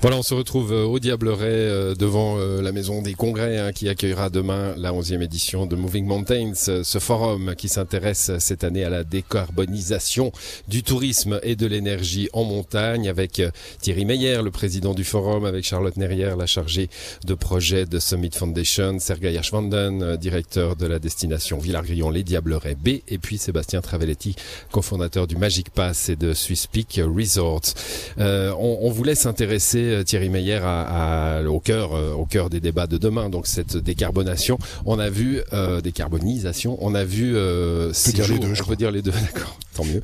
Voilà, on se retrouve au Diablerets devant la maison des congrès qui accueillera demain la 11e édition de Moving Mountains, ce forum qui s'intéresse cette année à la décarbonisation du tourisme et de l'énergie en montagne avec Thierry Meyer, le président du forum, avec Charlotte Nerrière, la chargée de projet de Summit Foundation, Sergei Ashwanden, directeur de la destination Villard-Grillon, les Diablerets B, et puis Sébastien Travelletti, cofondateur du Magic Pass et de Swiss Peak Resort. On vous laisse intéresser Thierry Meyer au cœur des débats de demain, donc cette décarbonation. On a vu décarbonisation, on a vu je peux dire les deux, d'accord, tant mieux.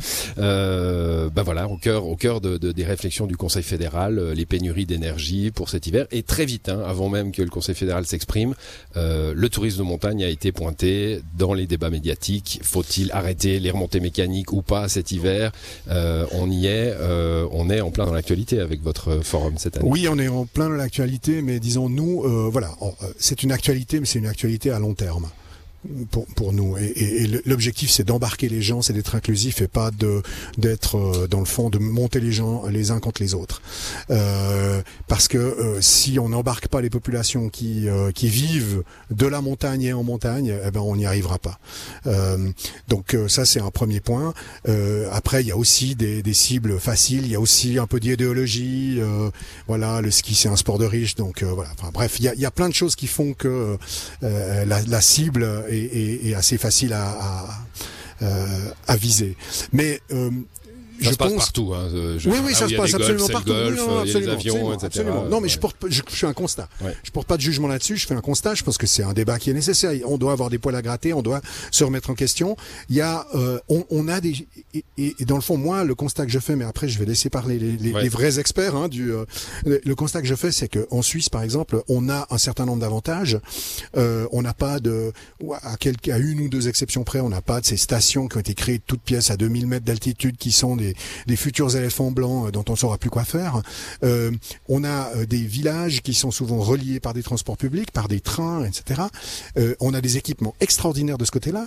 Au cœur des réflexions du Conseil fédéral, les pénuries d'énergie pour cet hiver, et très vite, avant même que le Conseil fédéral s'exprime, le tourisme de montagne a été pointé dans les débats médiatiques. Faut-il arrêter les remontées mécaniques ou pas cet hiver? On y est, on est en plein dans l'actualité avec votre forum cette année. Oui, on est en plein dans l'actualité, mais disons-nous, c'est une actualité, mais c'est une actualité à long terme pour nous. Et l'objectif, c'est d'embarquer les gens, c'est d'être inclusif et pas d'être dans le fond, de monter les gens les uns contre les autres. Parce que si on n'embarque pas les populations qui vivent de la montagne et en montagne, on n'y arrivera pas. Donc ça, c'est un premier point. Après, il y a aussi des cibles faciles, il y a aussi un peu d'idéologie. Le ski, c'est un sport de riche. Donc. Enfin, bref, il y a plein de choses qui font que la cible est assez facile à viser. Mais ça se passe partout. Ça se passe absolument partout, les avions, etc. Non, mais je fais un constat. Ouais. Je porte pas de jugement là-dessus, je fais un constat. Je pense que c'est un débat qui est nécessaire. On doit avoir des poils à gratter, on doit se remettre en question. Il y a, on a des... Et dans le fond, moi, le constat que je fais, mais après je vais laisser parler les vrais experts. Le constat que je fais, c'est qu'en Suisse, par exemple, on a un certain nombre d'avantages. On n'a pas de... À une ou deux exceptions près, on n'a pas de ces stations qui ont été créées de toutes pièces à 2000 mètres d'altitude qui sont des futurs éléphants blancs dont on ne saura plus quoi faire. On a des villages qui sont souvent reliés par des transports publics, par des trains, etc. On a des équipements extraordinaires de ce côté-là.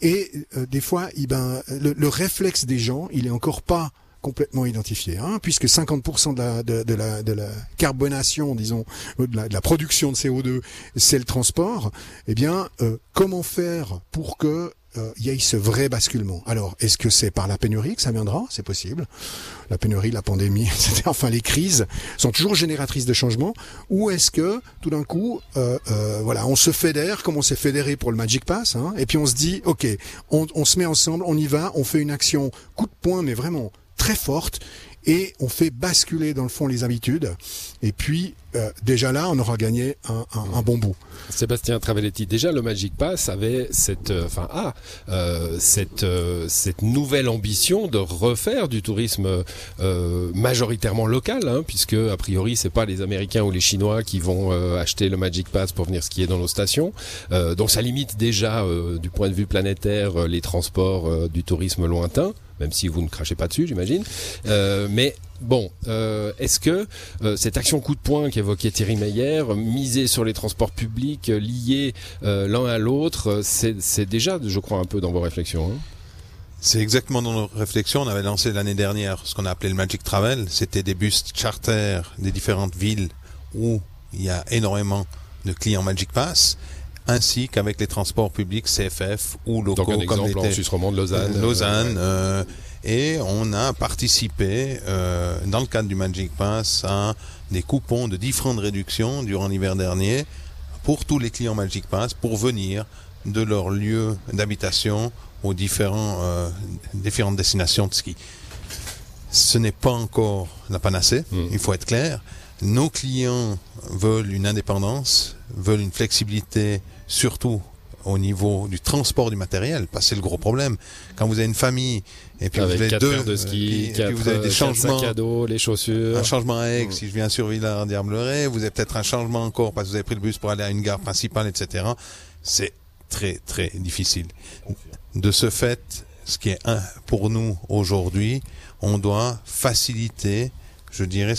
Et des fois, le réflexe des gens, il est encore pas complètement identifié, puisque 50% de la carbonation, disons, de la production de CO2, c'est le transport. Comment faire pour que il y a eu ce vrai basculement. Alors, est-ce que c'est par la pénurie que ça viendra? C'est possible. La pénurie, la pandémie, etc. Enfin, les crises sont toujours génératrices de changements. Ou est-ce que, tout d'un coup, on se fédère, comme on s'est fédéré pour le Magic Pass, et puis on se dit, OK, on se met ensemble, on y va, on fait une action coup de poing, mais vraiment très forte, et on fait basculer, dans le fond, les habitudes. Et puis... déjà là, on aura gagné un bon bout. Sébastien Travelletti, déjà le Magic Pass avait cette nouvelle ambition de refaire du tourisme majoritairement local, puisque a priori c'est pas les Américains ou les Chinois qui vont acheter le Magic Pass pour venir skier dans nos stations. Donc ça limite déjà du point de vue planétaire les transports du tourisme lointain, même si vous ne crachez pas dessus, j'imagine. Mais est-ce que cette action coup de poing qu'évoquait Thierry Meyer, miser sur les transports publics, liés l'un à l'autre, c'est déjà, je crois, un peu dans vos réflexions. C'est exactement dans nos réflexions. On avait lancé l'année dernière ce qu'on a appelé le Magic Travel. C'était des bus charter des différentes villes où il y a énormément de clients Magic Pass, ainsi qu'avec les transports publics CFF ou locaux. Donc un exemple en Suisse romande, Lausanne. Et on a participé dans le cadre du Magic Pass à des coupons de 10 francs de réduction durant l'hiver dernier pour tous les clients Magic Pass pour venir de leur lieu d'habitation aux différentes destinations de ski. Ce n'est pas encore la panacée, il faut être clair. Nos clients veulent une indépendance, veulent une flexibilité, surtout au niveau du transport du matériel, parce que c'est le gros problème. Quand vous avez une famille et puis avec vous avez deux de ski, et puis vous avez des changements, sacs à dos, les chaussures, un changement à Aix, si je viens sur Villard-Diablerets, vous avez peut-être un changement encore parce que vous avez pris le bus pour aller à une gare principale, etc. C'est très très difficile. De ce fait, ce qui est pour nous aujourd'hui, on doit faciliter, je dirais,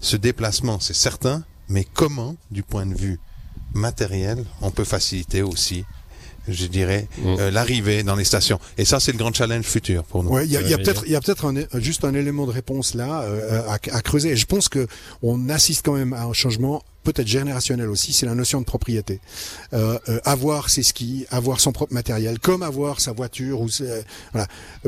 ce déplacement, c'est certain, mais comment, du point de vue matériel, on peut faciliter aussi je dirais, l'arrivée dans les stations. Et ça, c'est le grand challenge futur pour nous. Ouais, il y a peut-être juste un élément de réponse là à creuser. Et je pense que on assiste quand même à un changement peut-être générationnel aussi, c'est la notion de propriété. Avoir ses skis, avoir son propre matériel, comme avoir sa voiture.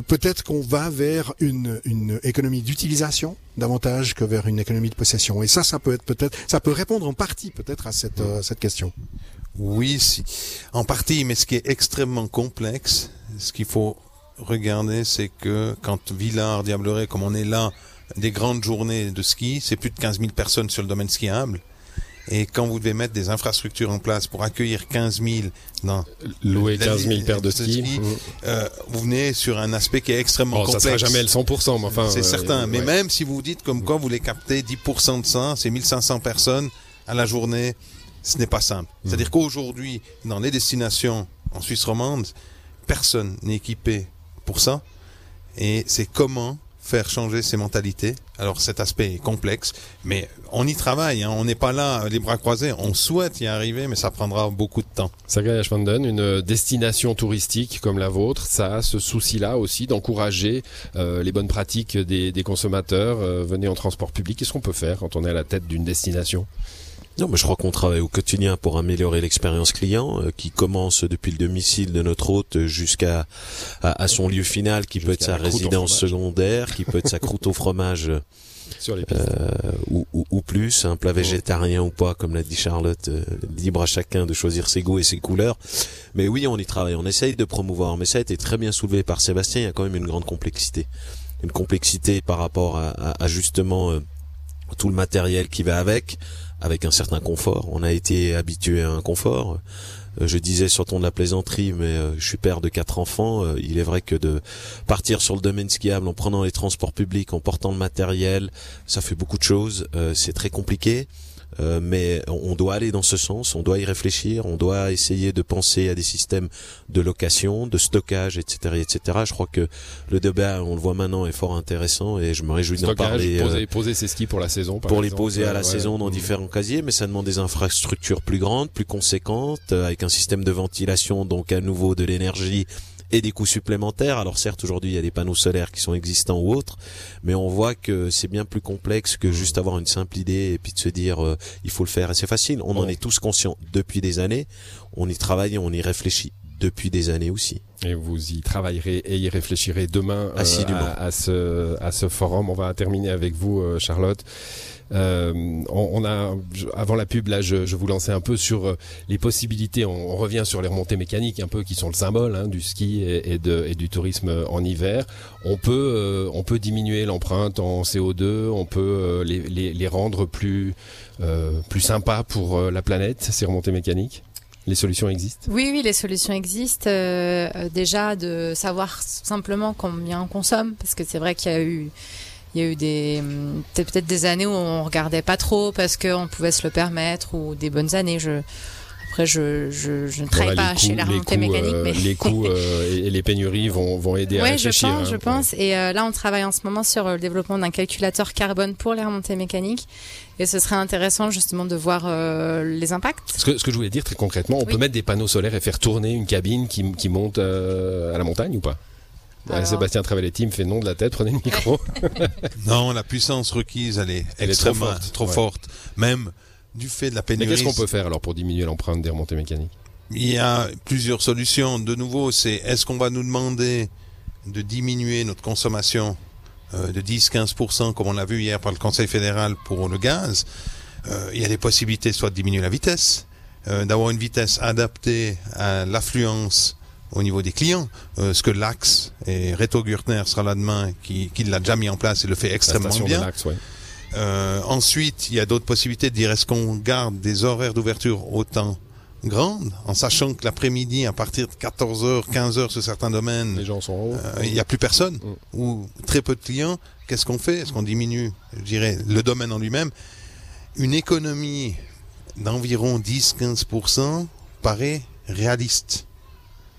Peut-être qu'on va vers une économie d'utilisation davantage que vers une économie de possession. Et ça peut être ça peut répondre en partie peut-être à cette question. Oui, si. En partie, mais ce qui est extrêmement complexe, ce qu'il faut regarder, c'est que quand Villars, Diablerets, comme on est là, des grandes journées de ski, c'est plus de 15 000 personnes sur le domaine skiable. Et quand vous devez mettre des infrastructures en place pour accueillir 15 000... louer 15 000 paires de skis. Vous venez sur un aspect qui est extrêmement complexe. Ça ne sera jamais le 100%, mais enfin... C'est certain. Mais même si vous dites comme quoi vous voulez capter 10% de ça, c'est 1500 personnes à la journée... Ce n'est pas simple. C'est-à-dire qu'aujourd'hui, dans les destinations en Suisse romande, personne n'est équipé pour ça. Et c'est comment faire changer ces mentalités. Alors cet aspect est complexe, mais on y travaille. On n'est pas là les bras croisés. On souhaite y arriver, mais ça prendra beaucoup de temps. Sergei Ashwanden, une destination touristique comme la vôtre, ça a ce souci-là aussi d'encourager les bonnes pratiques des consommateurs. Venez en transport public. Qu'est-ce qu'on peut faire quand on est à la tête d'une destination ? Non, mais je crois qu'on travaille au quotidien pour améliorer l'expérience client, qui commence depuis le domicile de notre hôte jusqu'à à son lieu final, qui peut être sa résidence secondaire, qui peut être sa croûte au fromage sur les pistes. Ou plus, un plat végétarien ou pas, comme l'a dit Charlotte, libre à chacun de choisir ses goûts et ses couleurs. Mais oui, on y travaille, on essaye de promouvoir, mais ça a été très bien soulevé par Sébastien, il y a quand même une grande complexité. Une complexité par rapport à justement tout le matériel qui va avec un certain confort. On a été habitué à un confort. Je disais sur ton de la plaisanterie, mais je suis père de 4 enfants. Il est vrai que de partir sur le domaine skiable en prenant les transports publics, en portant le matériel, ça fait beaucoup de choses. C'est très compliqué, mais on doit aller dans ce sens, on doit y réfléchir, on doit essayer de penser à des systèmes de location, de stockage, etc. Je crois que le débat, on le voit maintenant, est fort intéressant et je me réjouis d'en parler. Poser ses skis pour la saison, par exemple. Les poser à la saison dans différents casiers, mais ça demande des infrastructures plus grandes, plus conséquentes, avec un système de ventilation, donc à nouveau de l'énergie et des coûts supplémentaires. Alors certes, aujourd'hui, il y a des panneaux solaires qui sont existants ou autres, mais on voit que c'est bien plus complexe que juste avoir une simple idée et puis de se dire il faut le faire et c'est facile. On en est tous conscients depuis des années, on y travaille, on y réfléchit depuis des années aussi. Et vous y travaillerez et y réfléchirez demain à ce forum. On va terminer avec vous, Charlotte. On a avant la pub là, je vous lançais un peu sur les possibilités. On revient sur les remontées mécaniques un peu qui sont le symbole du ski et du tourisme en hiver. On peut diminuer l'empreinte en CO2. On peut les rendre plus sympas pour la planète, ces remontées mécaniques. Les solutions existent ? Oui, les solutions existent. Déjà, de savoir simplement combien on consomme, parce que c'est vrai qu'il y a eu... Il y a eu peut-être des années où on regardait pas trop parce qu'on pouvait se le permettre, ou des bonnes années. Après, je ne travaille pas chez la remontée mécanique. Mais... les coûts et les pénuries vont aider à réfléchir. Oui, je pense. Et là, on travaille en ce moment sur le développement d'un calculateur carbone pour les remontées mécaniques. Et ce serait intéressant justement de voir les impacts. Ce que je voulais dire très concrètement, on peut mettre des panneaux solaires et faire tourner une cabine qui monte à la montagne ou pas ? Alors... Sébastien Travelletti me fait non de la tête, prenez le micro. Non, la puissance requise, elle est extrêmement trop forte, même du fait de la pénurie. Mais qu'est-ce qu'on peut faire alors pour diminuer l'empreinte des remontées mécaniques ? Il y a plusieurs solutions. De nouveau, est-ce qu'on va nous demander de diminuer notre consommation de 10-15% comme on l'a vu hier par le Conseil fédéral pour le gaz ? Il y a des possibilités soit de diminuer la vitesse, d'avoir une vitesse adaptée à l'affluence au niveau des clients, ce que Laax et Reto Gurtner sera là demain, qui l'a déjà mis en place et le fait extrêmement bien. Laax, ensuite, il y a d'autres possibilités de dire est-ce qu'on garde des horaires d'ouverture autant grandes, en sachant que l'après-midi, à partir de 14h, 15h sur certains domaines, les gens sont il n'y a plus personne ou très peu de clients. Qu'est-ce qu'on fait ? Est-ce qu'on diminue, je dirais, le domaine en lui-même ? Une économie d'environ 10-15% paraît réaliste.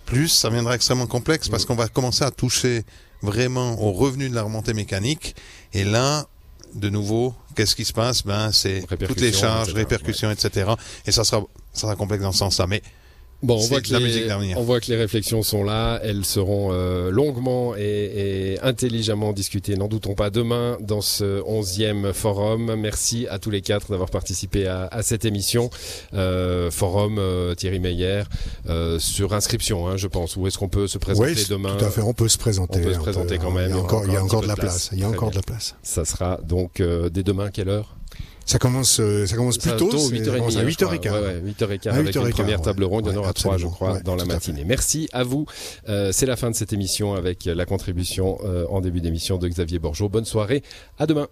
Plus, ça viendra extrêmement complexe parce qu'on va commencer à toucher vraiment aux revenus de la remontée mécanique. Et là, de nouveau, qu'est-ce qui se passe ? C'est toutes les charges, répercussions, etc. Et ça sera complexe dans ce sens-là. Mais Bon, on voit que les réflexions sont là, elles seront longuement et intelligemment discutées, n'en doutons pas, demain dans ce 11e forum. Merci à tous les quatre d'avoir participé à cette émission. Forum Thierry Meyer, sur inscription, hein, je pense. Où est-ce qu'on peut se présenter demain? Tout à fait, on peut se présenter. On peut se présenter quand même. Il y a encore de la place. Il y a encore de la place. Ça sera donc dès demain, quelle heure? Ça commence plus tôt, 8h30, à 8h15. Ouais, 8h15 avec une première table ronde, il y en aura 3 je crois dans la matinée. Merci à vous. C'est la fin de cette émission avec la contribution en début d'émission de Xavier Borjot. Bonne soirée, à demain.